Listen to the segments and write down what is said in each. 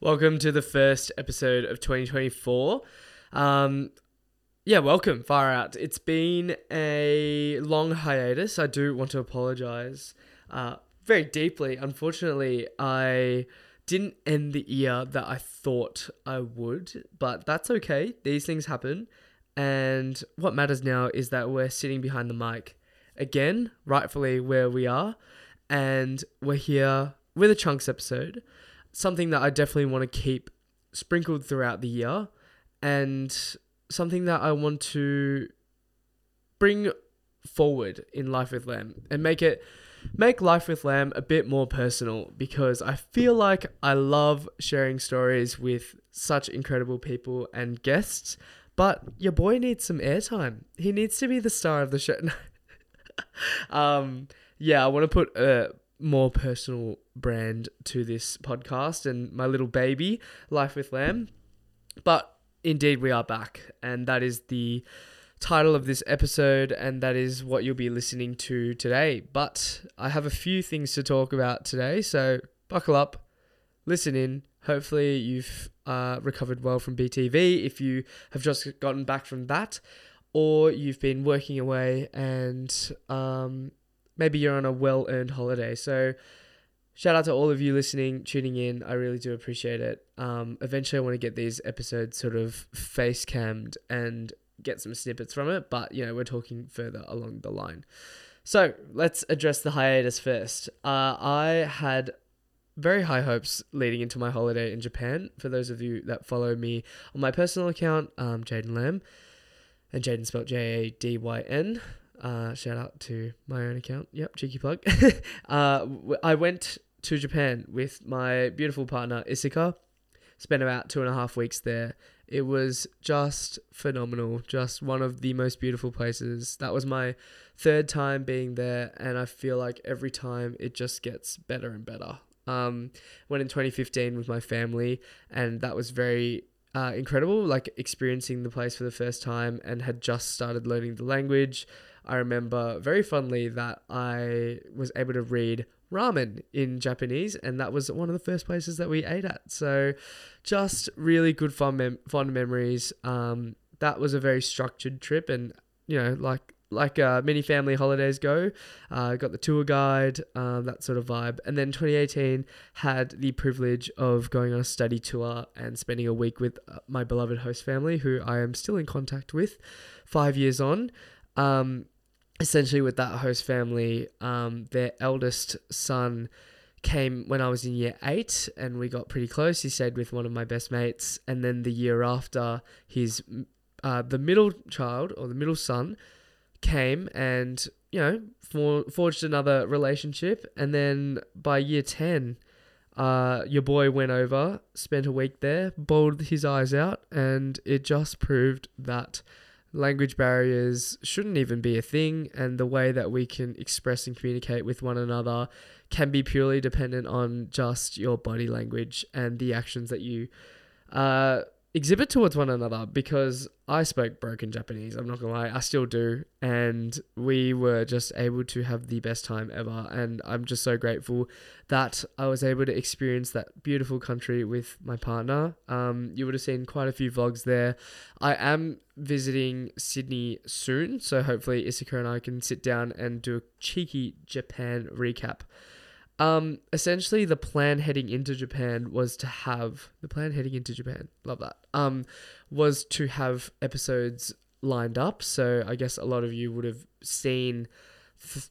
Welcome to the first episode of 2024. Welcome, far out. It's been a long hiatus. I do want to apologise very deeply. Unfortunately, I didn't end the year that I thought I would, but that's okay. These things happen. And what matters now is that we're sitting behind the mic again, rightfully where we are. And we're here with a Chunks episode. Something that I definitely want to keep sprinkled throughout the year, and something that I want to bring forward in Life With Lam and make Life With Lam a bit more personal, because I feel like I love sharing stories with such incredible people and guests, but your boy needs some airtime. He needs to be the star of the show. I want to put a more personal brand to this podcast and my little baby, Life With Lam. But indeed, we are back. And that is the title of this episode. And that is what you'll be listening to today. But I have a few things to talk about today. So buckle up, listen in. Hopefully, you've recovered well from BTV if you have just gotten back from that, or you've been working away and maybe you're on a well-earned holiday. So shout out to all of you listening, tuning in. I really do appreciate it. Eventually, I want to get these episodes sort of face-cammed and get some snippets from it. But, you know, we're talking further along the line. So let's address the hiatus first. I had very high hopes leading into my holiday in Japan. For those of you that follow me on my personal account, Jadyn Lam. And Jadyn spelled Jadyn. Shout out to my own account. Yep, cheeky plug. I went to Japan with my beautiful partner, Isika. Spent about 2.5 weeks there. It was just phenomenal. Just one of the most beautiful places. That was my third time being there, and I feel like every time it just gets better and better. Went in 2015 with my family, and that was very incredible, like experiencing the place for the first time, and had just started learning the language. I remember very fondly that I was able to read ramen in Japanese, and that was one of the first places that we ate at. So just really good fond memories. That was a very structured trip, and you know, like many family holidays go, got the tour guide, that sort of vibe. And then 2018 had the privilege of going on a study tour and spending a week with my beloved host family, who I am still in contact with 5 years on. Essentially with that host family, their eldest son came when I was in year 8, and we got pretty close. He stayed with one of my best mates. And then the year after, his the middle child, or the middle son, came and, you know, forged another relationship. And then by year 10, your boy went over, spent a week there, bawled his eyes out, and it just proved that language barriers shouldn't even be a thing, and the way that we can express and communicate with one another can be purely dependent on just your body language and the actions that you exhibit towards one another. Because I spoke broken Japanese, I'm not gonna lie, I still do, and we were just able to have the best time ever, and I'm just so grateful that I was able to experience that beautiful country with my partner. You would have seen quite a few vlogs there. I am visiting Sydney soon, so hopefully Isika and I can sit down and do a cheeky Japan recap. Essentially the plan heading into Japan was to have, love that, was to have episodes lined up. So I guess a lot of you would have seen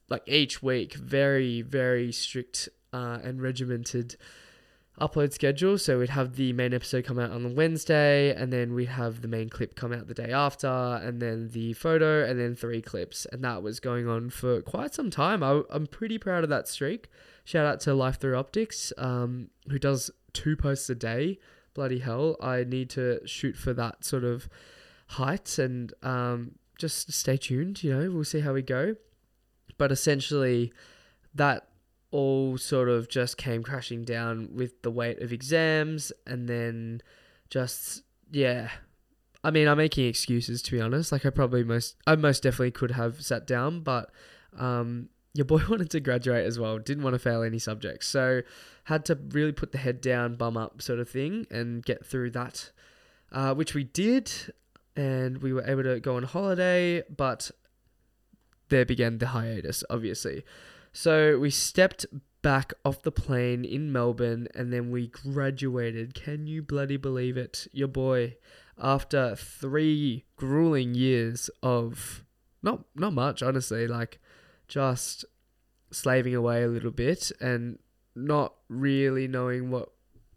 like each week, very, very strict, and regimented upload schedule. So we'd have the main episode come out on the Wednesday, and then we'd have the main clip come out the day after, and then the photo, and then 3 clips. And that was going on for quite some time. I'm pretty proud of that streak. Shout out to Life Through Optics, who does 2 posts a day. Bloody hell. I need to shoot for that sort of height, and just stay tuned, you know, we'll see how we go. But essentially that all sort of just came crashing down with the weight of exams, and then just, yeah. I mean, I'm making excuses, to be honest. Like I most definitely could have sat down, but Your boy wanted to graduate as well, didn't want to fail any subjects. So had to really put the head down, bum up sort of thing and get through that, which we did. And we were able to go on holiday, but there began the hiatus, obviously. So we stepped back off the plane in Melbourne and then we graduated. Can you bloody believe it? Your boy, after 3 grueling years of not much, honestly, like just slaving away a little bit and not really knowing what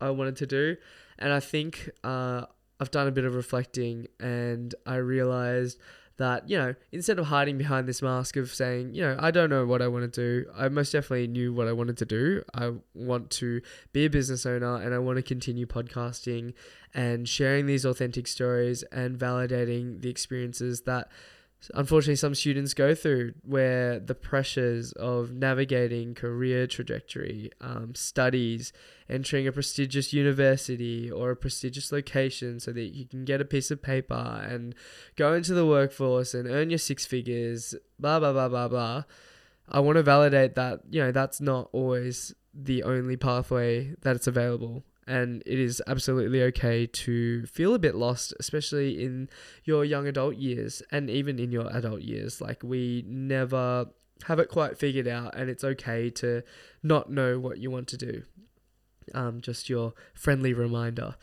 I wanted to do. And I think I've done a bit of reflecting and I realized that, you know, instead of hiding behind this mask of saying, you know, I don't know what I want to do, I most definitely knew what I wanted to do. I want to be a business owner and I want to continue podcasting and sharing these authentic stories and validating the experiences that unfortunately some students go through, where the pressures of navigating career trajectory, studies, entering a prestigious university or a prestigious location so that you can get a piece of paper and go into the workforce and earn your 6 figures, blah, blah, blah, blah, blah. I want to validate that, you know, that's not always the only pathway that's available. And it is absolutely okay to feel a bit lost, especially in your young adult years and even in your adult years. Like, we never have it quite figured out and it's okay to not know what you want to do. Just your friendly reminder.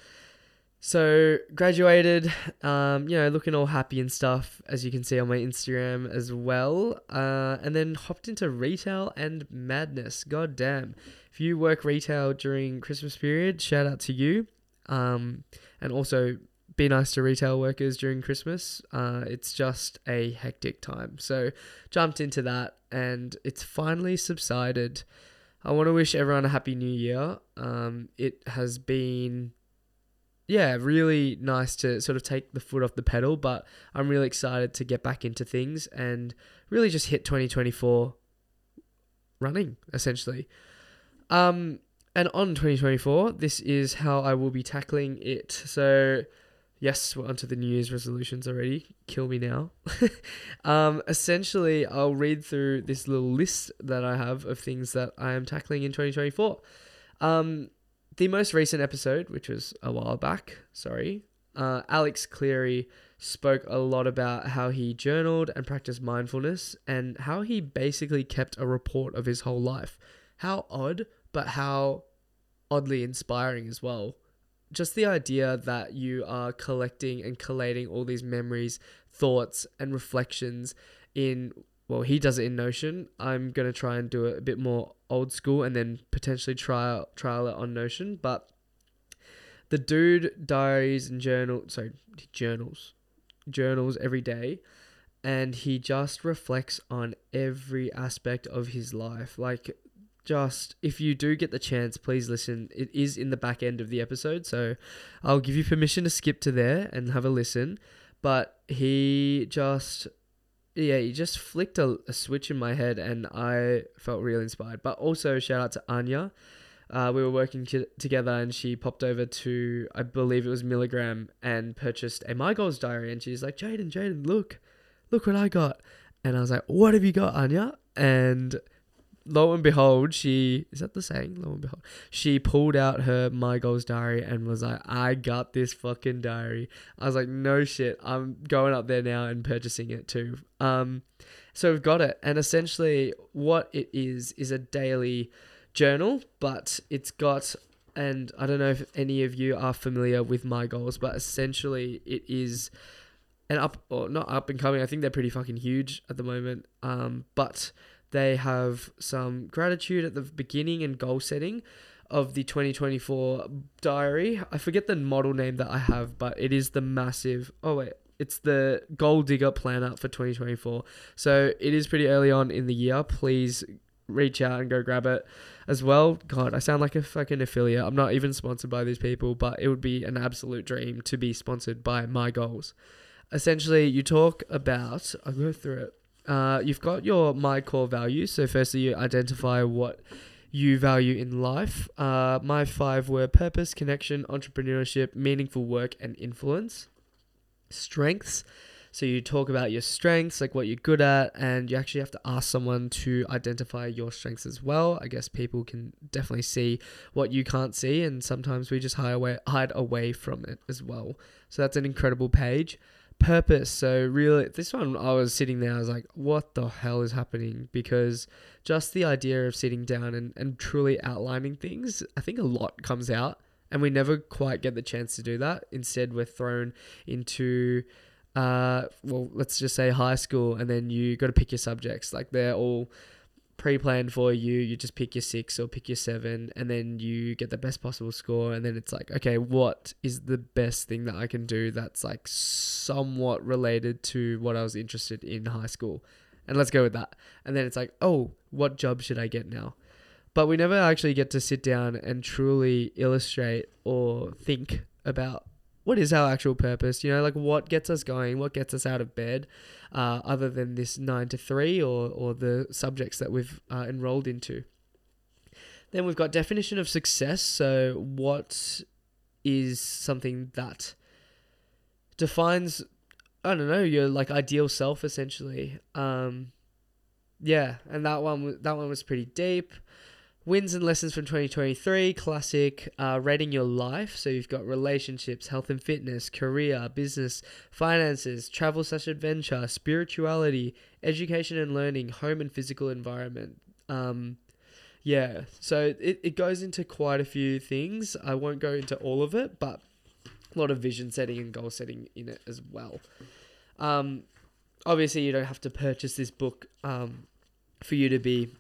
So graduated, you know, looking all happy and stuff, as you can see on my Instagram as well. And then hopped into retail and madness. God damn. If you work retail during Christmas period, shout out to you. And also be nice to retail workers during Christmas. It's just a hectic time. So jumped into that and it's finally subsided. I want to wish everyone a happy new year. It has been... yeah, really nice to sort of take the foot off the pedal, but I'm really excited to get back into things and really just hit 2024 running, essentially. And on 2024, this is how I will be tackling it. So yes, we're onto the New Year's resolutions already. Kill me now. Essentially, I'll read through this little list that I have of things that I am tackling in 2024. The most recent episode, which was a while back, Alex Cleary spoke a lot about how he journaled and practiced mindfulness and how he basically kept a report of his whole life. How odd, but how oddly inspiring as well. Just the idea that you are collecting and collating all these memories, thoughts, and reflections in... well, he does it in Notion. I'm going to try and do it a bit more old school and then potentially trial it on Notion. But the dude diaries and journals every day. And he just reflects on every aspect of his life. Like, just, if you do get the chance, please listen. It is in the back end of the episode. So I'll give you permission to skip to there and have a listen. But he just... yeah, you just flicked a switch in my head and I felt really inspired. But also shout out to Anya. We were working together and she popped over to, I believe it was Milligram, and purchased a MiGoals diary. And she's like, Jadyn, look what I got. And I was like, what have you got, Anya? And lo and behold, is that the saying? Lo and behold. She pulled out her MiGoals diary and was like, I got this fucking diary. I was like, no shit. I'm going up there now and purchasing it too. So we've got it. And essentially what it is a daily journal, but it's got, and I don't know if any of you are familiar with MiGoals, but essentially it is an not up and coming. I think they're pretty fucking huge at the moment. But they have some gratitude at the beginning and goal setting of the 2024 diary. I forget the model name that I have, but it is the massive... it's the Goal Digger Planner for 2024. So it is pretty early on in the year. Please reach out and go grab it as well. God, I sound like a fucking affiliate. I'm not even sponsored by these people, but it would be an absolute dream to be sponsored by MiGoals. Essentially, you talk about... I'll go through it. You've got your My Core Values. So firstly, you identify what you value in life. My 5 were purpose, connection, entrepreneurship, meaningful work, and influence. Strengths. So you talk about your strengths, like what you're good at, and you actually have to ask someone to identify your strengths as well. I guess people can definitely see what you can't see, and sometimes we just hide away from it as well. So that's an incredible page. Purpose. So really, this one, I was sitting there, I was like, what the hell is happening? Because just the idea of sitting down and truly outlining things, I think a lot comes out and we never quite get the chance to do that. Instead, we're thrown into, well, let's just say high school, and then you got to pick your subjects. Like, they're all pre-planned for you. You just pick your 6 or pick your 7, and then you get the best possible score, and then it's like, okay, what is the best thing that I can do that's like somewhat related to what I was interested in high school, and let's go with that. And then it's like, oh, what job should I get now? But we never actually get to sit down and truly illustrate or think about what is our actual purpose, you know, like what gets us going, what gets us out of bed, other than this 9 to 3 or the subjects that we've enrolled into. Then we've got definition of success. So what is something that defines, I don't know, your like ideal self essentially. Yeah. And that one was pretty deep. Wins and lessons from 2023, classic, rating your life. So you've got relationships, health and fitness, career, business, finances, travel/adventure, spirituality, education and learning, home and physical environment. Yeah, so it goes into quite a few things. I won't go into all of it, but a lot of vision setting and goal setting in it as well. Obviously, you don't have to purchase this book for you to be,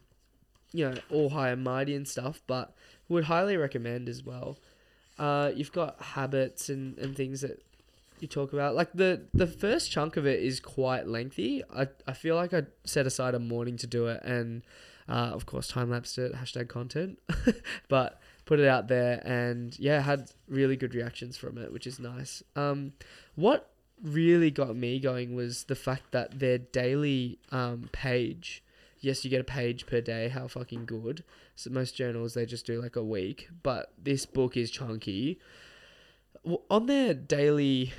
you know, all high and mighty and stuff, but would highly recommend as well. You've got habits and things that you talk about. Like the first chunk of it is quite lengthy. I feel like I set aside a morning to do it, and of course time-lapsed it, #content, but put it out there, and yeah, had really good reactions from it, which is nice. What really got me going was the fact that their daily page, yes, you get a page per day. How fucking good. So most journals, they just do like a week. But this book is chunky. On their daily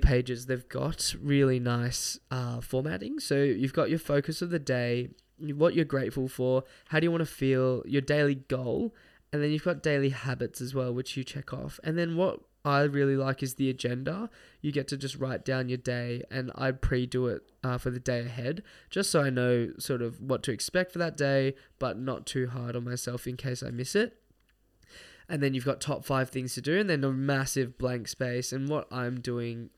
pages, they've got really nice formatting. So you've got your focus of the day, what you're grateful for, how do you want to feel, your daily goal. And then you've got daily habits as well, which you check off. And then what I really like is the agenda. You get to just write down your day, and I pre-do it for the day ahead, just so I know sort of what to expect for that day, but not too hard on myself in case I miss it. And then you've got top 5 things to do, and then a massive blank space. And what I'm doing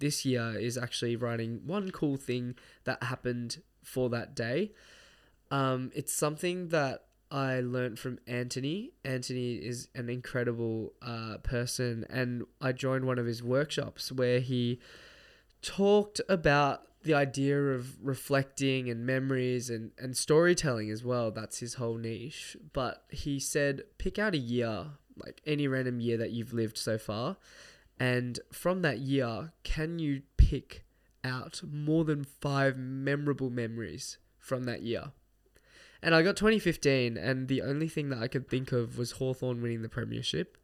this year is actually writing one cool thing that happened for that day. It's something that I learned from Anthony. Anthony is an incredible person, and I joined one of his workshops where he talked about the idea of reflecting and memories and storytelling as well. That's his whole niche. But he said, pick out a year, like any random year that you've lived so far, and from that year, can you pick out more than 5 memorable memories from that year? And I got 2015, and the only thing that I could think of was Hawthorn winning the premiership.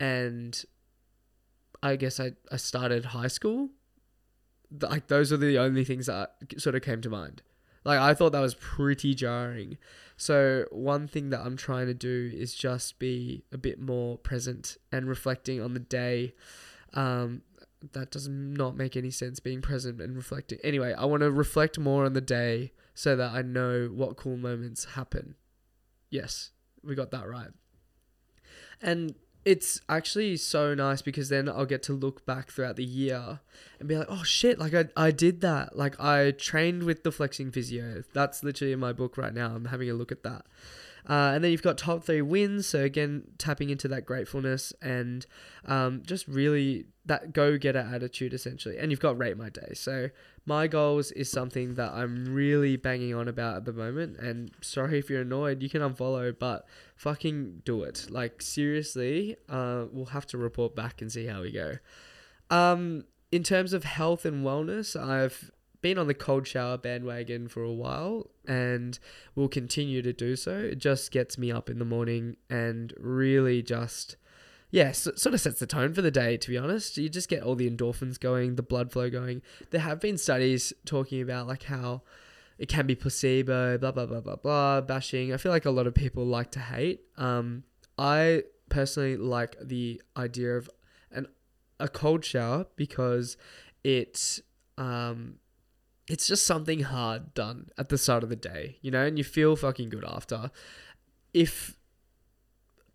And I guess I started high school. Like, those are the only things that sort of came to mind. Like, I thought that was pretty jarring. So one thing that I'm trying to do is just be a bit more present and reflecting on the day. That does not make any sense, being present and reflecting. Anyway, I want to reflect more on the day so that I know what cool moments happen. Yes, we got that right. And it's actually so nice because then I'll get to look back throughout the year and be like, oh shit, like I did that. Like, I trained with the flexing physio. That's literally in my book right now. I'm having a look at that. And then you've got top 3 wins. So again, tapping into that gratefulness and just really that go-getter attitude essentially. And you've got rate my day. So my goals is something that I'm really banging on about at the moment. And sorry if you're annoyed, you can unfollow, but fucking do it. Like, seriously, we'll have to report back and see how we go. In terms of health and wellness, I've been on the cold shower bandwagon for a while and will continue to do so. It just gets me up in the morning and really just, yeah, sort of sets the tone for the day, to be honest. You just get all the endorphins going, the blood flow going. There have been studies talking about like how it can be placebo, blah, blah, blah, blah, blah, bashing. I feel like a lot of people like to hate. I personally like the idea of a cold shower because it's just something hard done at the start of the day, you know, and you feel fucking good after. If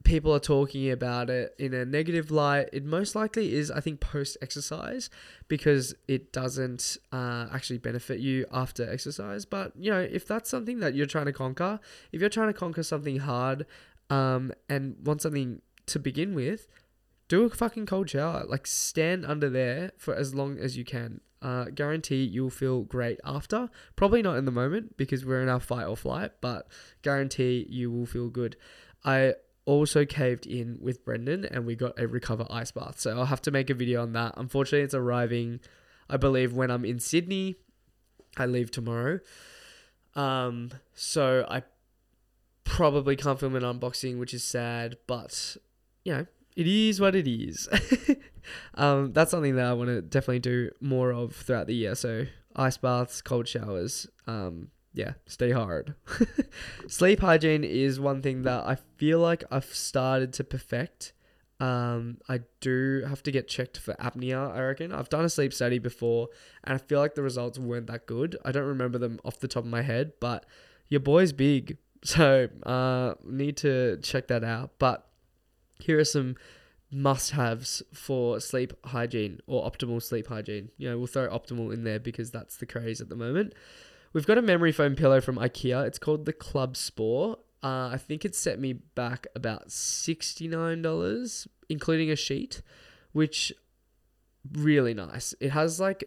people are talking about it in a negative light, it most likely is, I think, post-exercise, because it doesn't actually benefit you after exercise. But, you know, if that's something that you're trying to conquer, if you're trying to conquer something hard and want something to begin with, do a fucking cold shower. Like, stand under there for as long as you can. Guarantee you'll feel great after. Probably not in the moment because we're in our fight or flight, but guarantee you will feel good. I also caved in with Brendan and we got a recover ice bath. So I'll have to make a video on that. Unfortunately, it's arriving, I believe, when I'm in Sydney. I leave tomorrow. So I probably can't film an unboxing, which is sad, but, you know, it is what it is. That's something that I want to definitely do more of throughout the year. So ice baths, cold showers. Yeah, stay hard. Sleep hygiene is one thing that I feel like I've started to perfect. I do have to get checked for apnea, I reckon. I've done a sleep study before and I feel like the results weren't that good. I don't remember them off the top of my head, but your boy's big. So need to check that out. But here are some must-haves for sleep hygiene or optimal sleep hygiene. You know, we'll throw optimal in there because that's the craze at the moment. We've got a memory foam pillow from IKEA. It's called the Club Spore. I think it set me back about $69, including a sheet, which really nice. It has like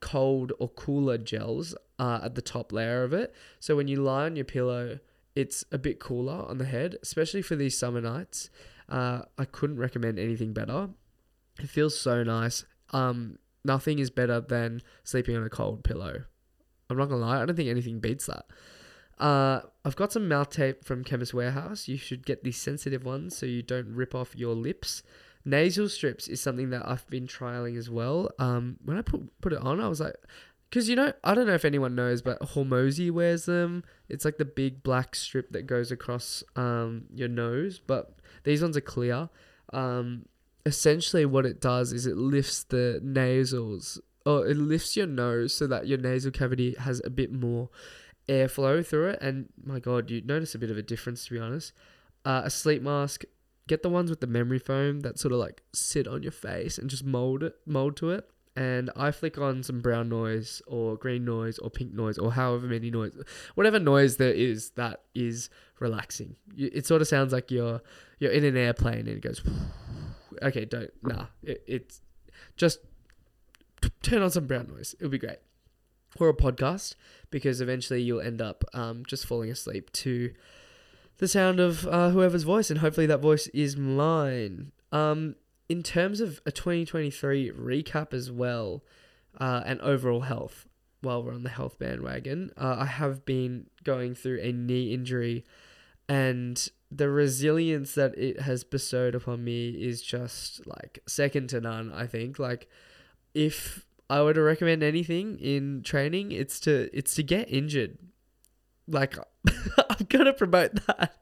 cold or cooler gels at the top layer of it. So when you lie on your pillow, it's a bit cooler on the head, especially for these summer nights. I couldn't recommend anything better. It feels so nice. Nothing is better than sleeping on a cold pillow. I'm not gonna lie, I don't think anything beats that. I've got some mouth tape from Chemist Warehouse. You should get the sensitive ones so you don't rip off your lips. Nasal strips is something that I've been trialing as well. When I put it on, I was like, because, you know, I don't know if anyone knows, but Hormozy wears them. It's like the big black strip that goes across your nose, but these ones are clear. Essentially, what it does is it lifts the nasals, or it lifts your nose so that your nasal cavity has a bit more airflow through it. And my God, you notice a bit of a difference, to be honest. A sleep mask, get the ones with the memory foam that sort of like sit on your face and just mold to it. And I flick on some brown noise or green noise or pink noise or however many noise, whatever noise there is that is relaxing. It sort of sounds like you're in an airplane and it goes, okay, it's just turn on some brown noise. It'll be great. Or a podcast, because eventually you'll end up just falling asleep to the sound of whoever's voice, and hopefully that voice is mine. In terms of a 2023 recap as well, and overall health, while we're on the health bandwagon, I have been going through a knee injury, and the resilience that it has bestowed upon me is just like second to none, I think. Like, if I were to recommend anything in training, it's to get injured. Like, I'm gonna promote that.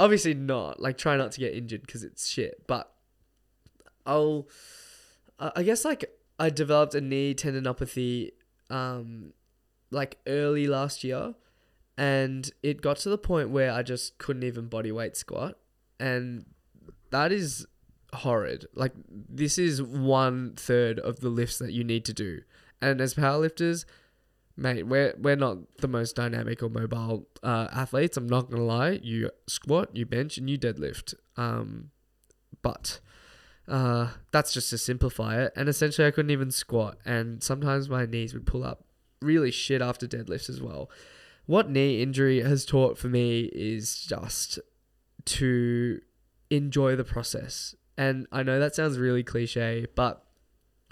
Obviously not, like, try not to get injured because it's shit, but I guess, like, I developed a knee tendinopathy, like, early last year, and it got to the point where I just couldn't even bodyweight squat, and that is horrid. Like, this is 1/3 of the lifts that you need to do, and as powerlifters, mate, we're not the most dynamic or mobile athletes. I'm not going to lie. You squat, you bench, and you deadlift. But that's just to simplify it. And essentially, I couldn't even squat. And sometimes my knees would pull up really shit after deadlifts as well. What knee injury has taught for me is just to enjoy the process. And I know that sounds really cliche, but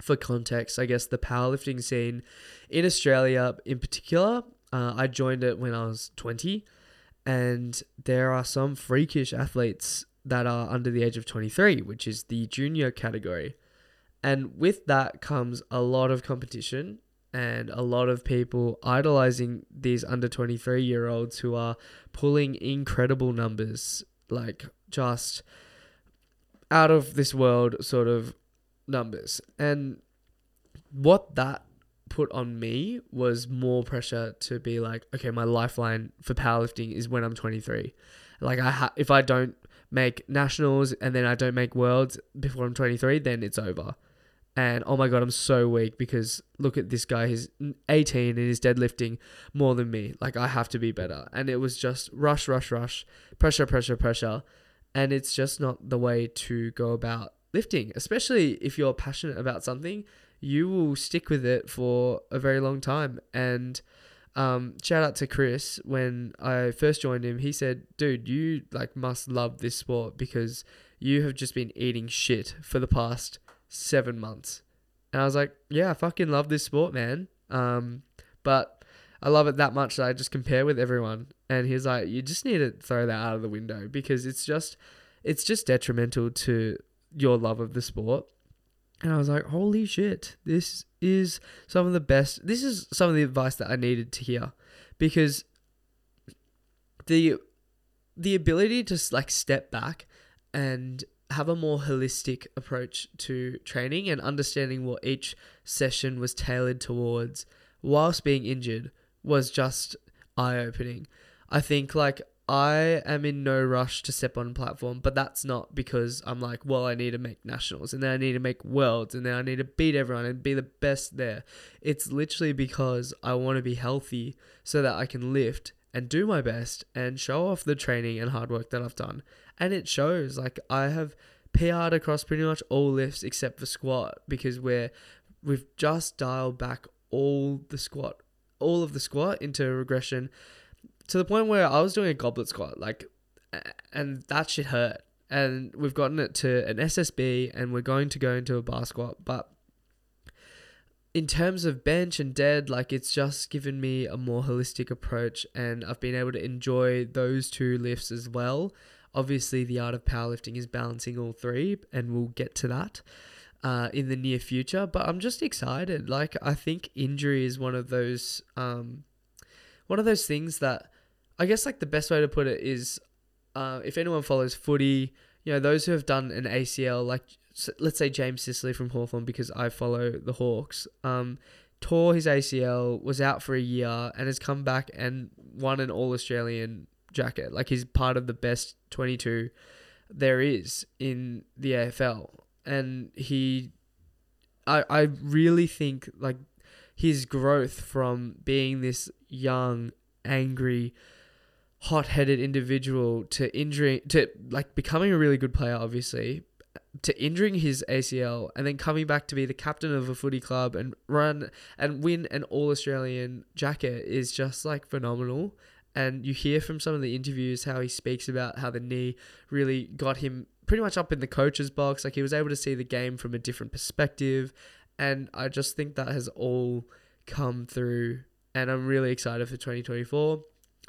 for context, I guess the powerlifting scene in Australia in particular, I joined it when I was 20, and there are some freakish athletes that are under the age of 23, which is the junior category. And with that comes a lot of competition and a lot of people idolizing these under 23-year-olds who are pulling incredible numbers, like just out of this world sort of numbers. And what that put on me was more pressure to be like, okay, my lifeline for powerlifting is when I'm 23. Like if I don't make nationals and then I don't make worlds before I'm 23, then it's over. And oh my God, I'm so weak because look at this guy, he's 18 and he's deadlifting more than me. Like I have to be better. And it was just rush, rush, rush, pressure, pressure, pressure. And it's just not the way to go about lifting, especially if you're passionate about something, you will stick with it for a very long time. And shout out to Chris. When I first joined him, he said, dude, you like must love this sport because you have just been eating shit for the past 7 months. And I was like, yeah, I fucking love this sport, man. But I love it that much that I just compare with everyone. And he's like, you just need to throw that out of the window because it's just detrimental to your love of the sport. And I was like, holy shit, this is some of the advice that I needed to hear, because the ability to like step back and have a more holistic approach to training and understanding what each session was tailored towards whilst being injured was just eye-opening. I think like I am in no rush to step on platform, but that's not because I'm like, well, I need to make nationals and then I need to make worlds and then I need to beat everyone and be the best there. It's literally because I want to be healthy so that I can lift and do my best and show off the training and hard work that I've done. And it shows, like I have PR'd across pretty much all lifts except for squat because we've just dialed back all of the squat into regression, to the point where I was doing a goblet squat, like, and that shit hurt. And we've gotten it to an SSB and we're going to go into a bar squat. But in terms of bench and dead, like, it's just given me a more holistic approach and I've been able to enjoy those two lifts as well. Obviously, the art of powerlifting is balancing all three, and we'll get to that in the near future. But I'm just excited. Like, I think injury is one of those things that, I guess, like, the best way to put it is if anyone follows footy, you know, those who have done an ACL, like, let's say James Sicily from Hawthorn, because I follow the Hawks, tore his ACL, was out for a year, and has come back and won an All-Australian jacket. Like, he's part of the best 22 there is in the AFL. And I really think, like, his growth from being this young, angry, hot-headed individual to injuring, to like becoming a really good player, obviously, to injuring his ACL and then coming back to be the captain of a footy club and run and win an All-Australian jacket is just like phenomenal. And you hear from some of the interviews how he speaks about how the knee really got him pretty much up in the coach's box. Like, he was able to see the game from a different perspective. And I just think that has all come through, and I'm really excited for 2024.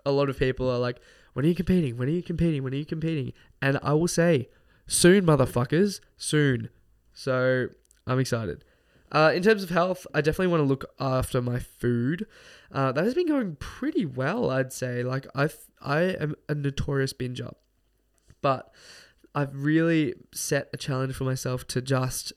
A lot of people are like, when are you competing? When are you competing? When are you competing? And I will say, soon, motherfuckers, soon. So I'm excited. In terms of health, I definitely want to look after my food. That has been going pretty well, I'd say. Like, I am a notorious binger, but I've really set a challenge for myself to just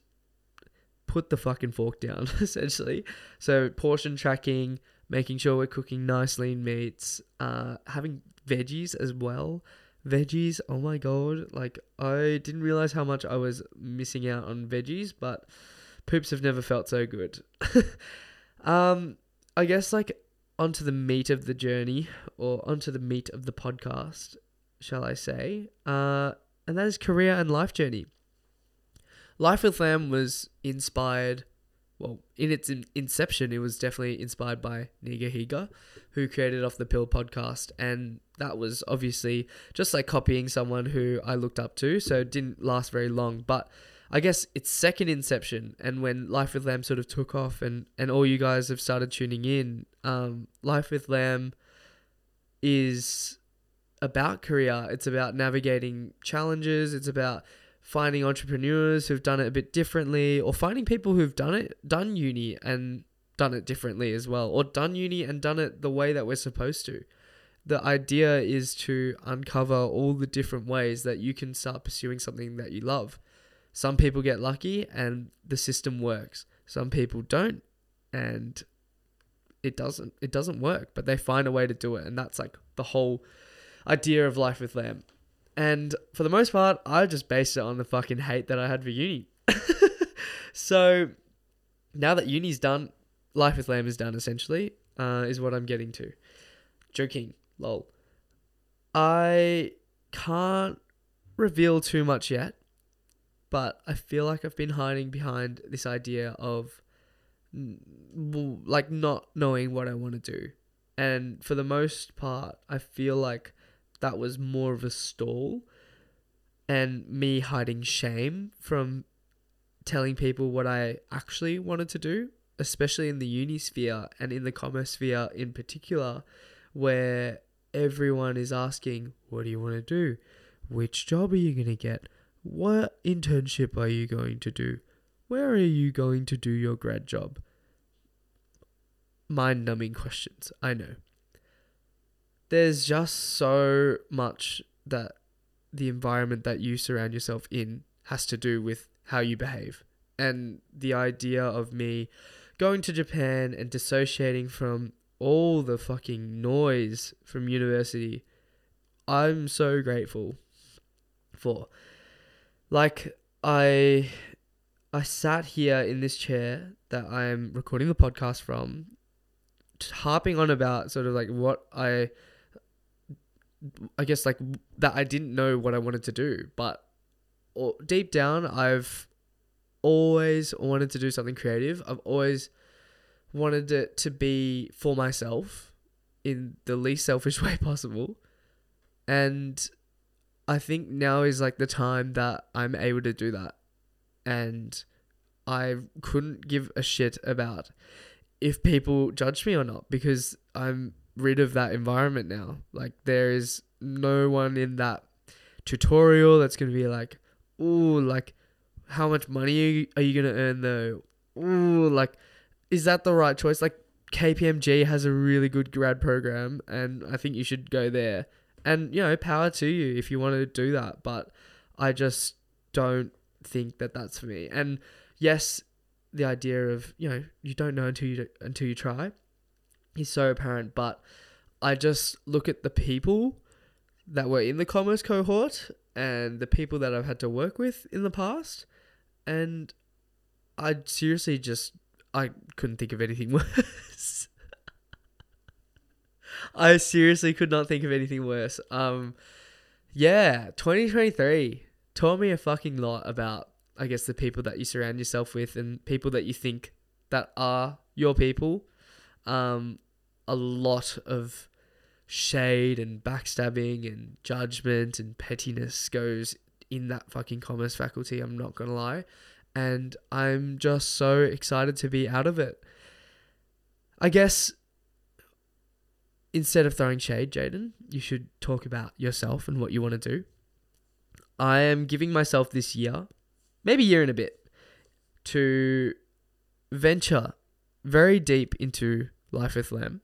put the fucking fork down, essentially. So portion tracking, making sure we're cooking nice lean meats, having veggies as well. Veggies, oh my God. Like, I didn't realize how much I was missing out on veggies, but poops have never felt so good. I guess, like, onto the meat of the journey, or onto the meat of the podcast, shall I say. And that is career and life journey. Life with Lam was inspired, well, in its inception, it was definitely inspired by Nigahiga, who created Off The Pill podcast. And that was obviously just like copying someone who I looked up to. So it didn't last very long. But I guess its second inception, and when Life with Lam sort of took off and all you guys have started tuning in, Life with Lam is about career. It's about navigating challenges. It's about finding entrepreneurs who've done it a bit differently, or finding people who've done uni and done it differently as well, or done uni and done it the way that we're supposed to. The idea is to uncover all the different ways that you can start pursuing something that you love. Some people get lucky and the system works. Some people don't and it doesn't work, but they find a way to do it. And that's like the whole idea of Life with Lam. And for the most part, I just based it on the fucking hate that I had for uni. So now that uni's done, Life with Lam is done essentially, is what I'm getting to. Joking, lol. I can't reveal too much yet, but I feel like I've been hiding behind this idea of like not knowing what I want to do. And for the most part, I feel like that was more of a stall and me hiding shame from telling people what I actually wanted to do, especially in the uni sphere and in the commerce sphere in particular, where everyone is asking, what do you want to do? Which job are you going to get? What internship are you going to do? Where are you going to do your grad job? Mind-numbing questions, I know. There's just so much that the environment that you surround yourself in has to do with how you behave. And the idea of me going to Japan and dissociating from all the fucking noise from university, I'm so grateful for. Like, I sat here in this chair that I'm recording the podcast from, harping on about sort of like what I guess like that I didn't know what I wanted to do, but deep down I've always wanted to do something creative. I've always wanted it to be for myself in the least selfish way possible. And I think now is like the time that I'm able to do that. And I couldn't give a shit about if people judge me or not, because I'm rid of that environment now. Like, there is no one in that tutorial that's going to be like, ooh, like, how much money are you going to earn though? Ooh, like, is that the right choice? Like, KPMG has a really good grad program and I think you should go there. And, you know, power to you if you want to do that. But I just don't think that that's for me. And yes, the idea of, you know, you don't know until you try is so apparent. But I just look at the people that were in the commerce cohort and the people that I've had to work with in the past, and I seriously just, I couldn't think of anything worse. I seriously could not think of anything worse. Yeah, 2023 taught me a fucking lot about, I guess, the people that you surround yourself with and people that you think that are your people. A lot of shade and backstabbing and judgment and pettiness goes in that fucking commerce faculty, I'm not gonna lie. And I'm just so excited to be out of it. I guess instead of throwing shade, Jadyn, you should talk about yourself and what you want to do. I am giving myself this year, maybe year and a bit, to venture very deep into Life with Lam.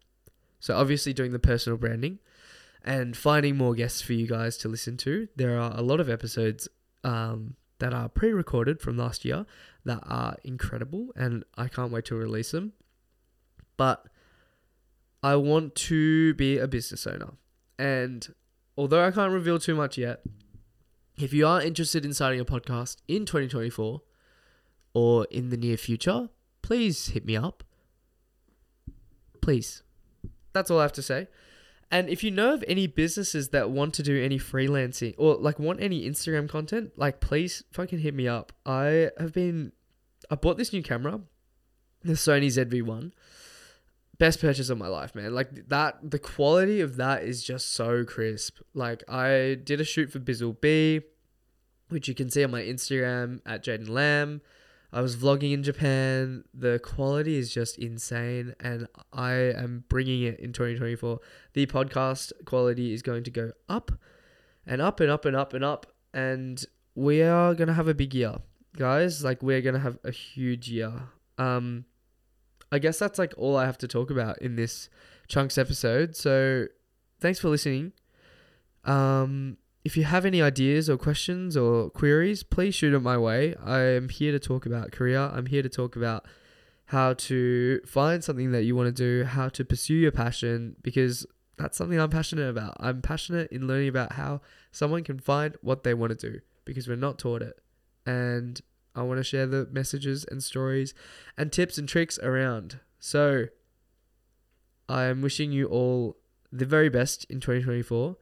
So obviously doing the personal branding and finding more guests for you guys to listen to. There are a lot of episodes that are pre-recorded from last year that are incredible and I can't wait to release them. But I want to be a business owner. And although I can't reveal too much yet, if you are interested in starting a podcast in 2024 or in the near future, please hit me up. Please. That's all I have to say. And if you know of any businesses that want to do any freelancing or like want any Instagram content, like please fucking hit me up. I bought this new camera, the Sony ZV-1. Best purchase of my life, man. Like that, the quality of that is just so crisp. Like I did a shoot for Bizzle B, which you can see on my Instagram at Jadyn Lam. I was vlogging in Japan. The quality is just insane, and I am bringing it in 2024. The podcast quality is going to go up and up and up and up and up, and we are going to have a big year, guys. Like, we're going to have a huge year. I guess that's like all I have to talk about in this Chunks episode. So thanks for listening. If you have any ideas or questions or queries, please shoot it my way. I am here to talk about career. I'm here to talk about how to find something that you want to do, how to pursue your passion, because that's something I'm passionate about. I'm passionate in learning about how someone can find what they want to do, because we're not taught it. And I want to share the messages and stories and tips and tricks around. So I am wishing you all the very best in 2024.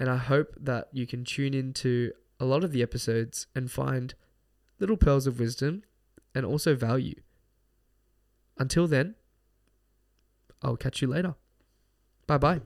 And I hope that you can tune into a lot of the episodes and find little pearls of wisdom and also value. Until then, I'll catch you later. Bye-bye.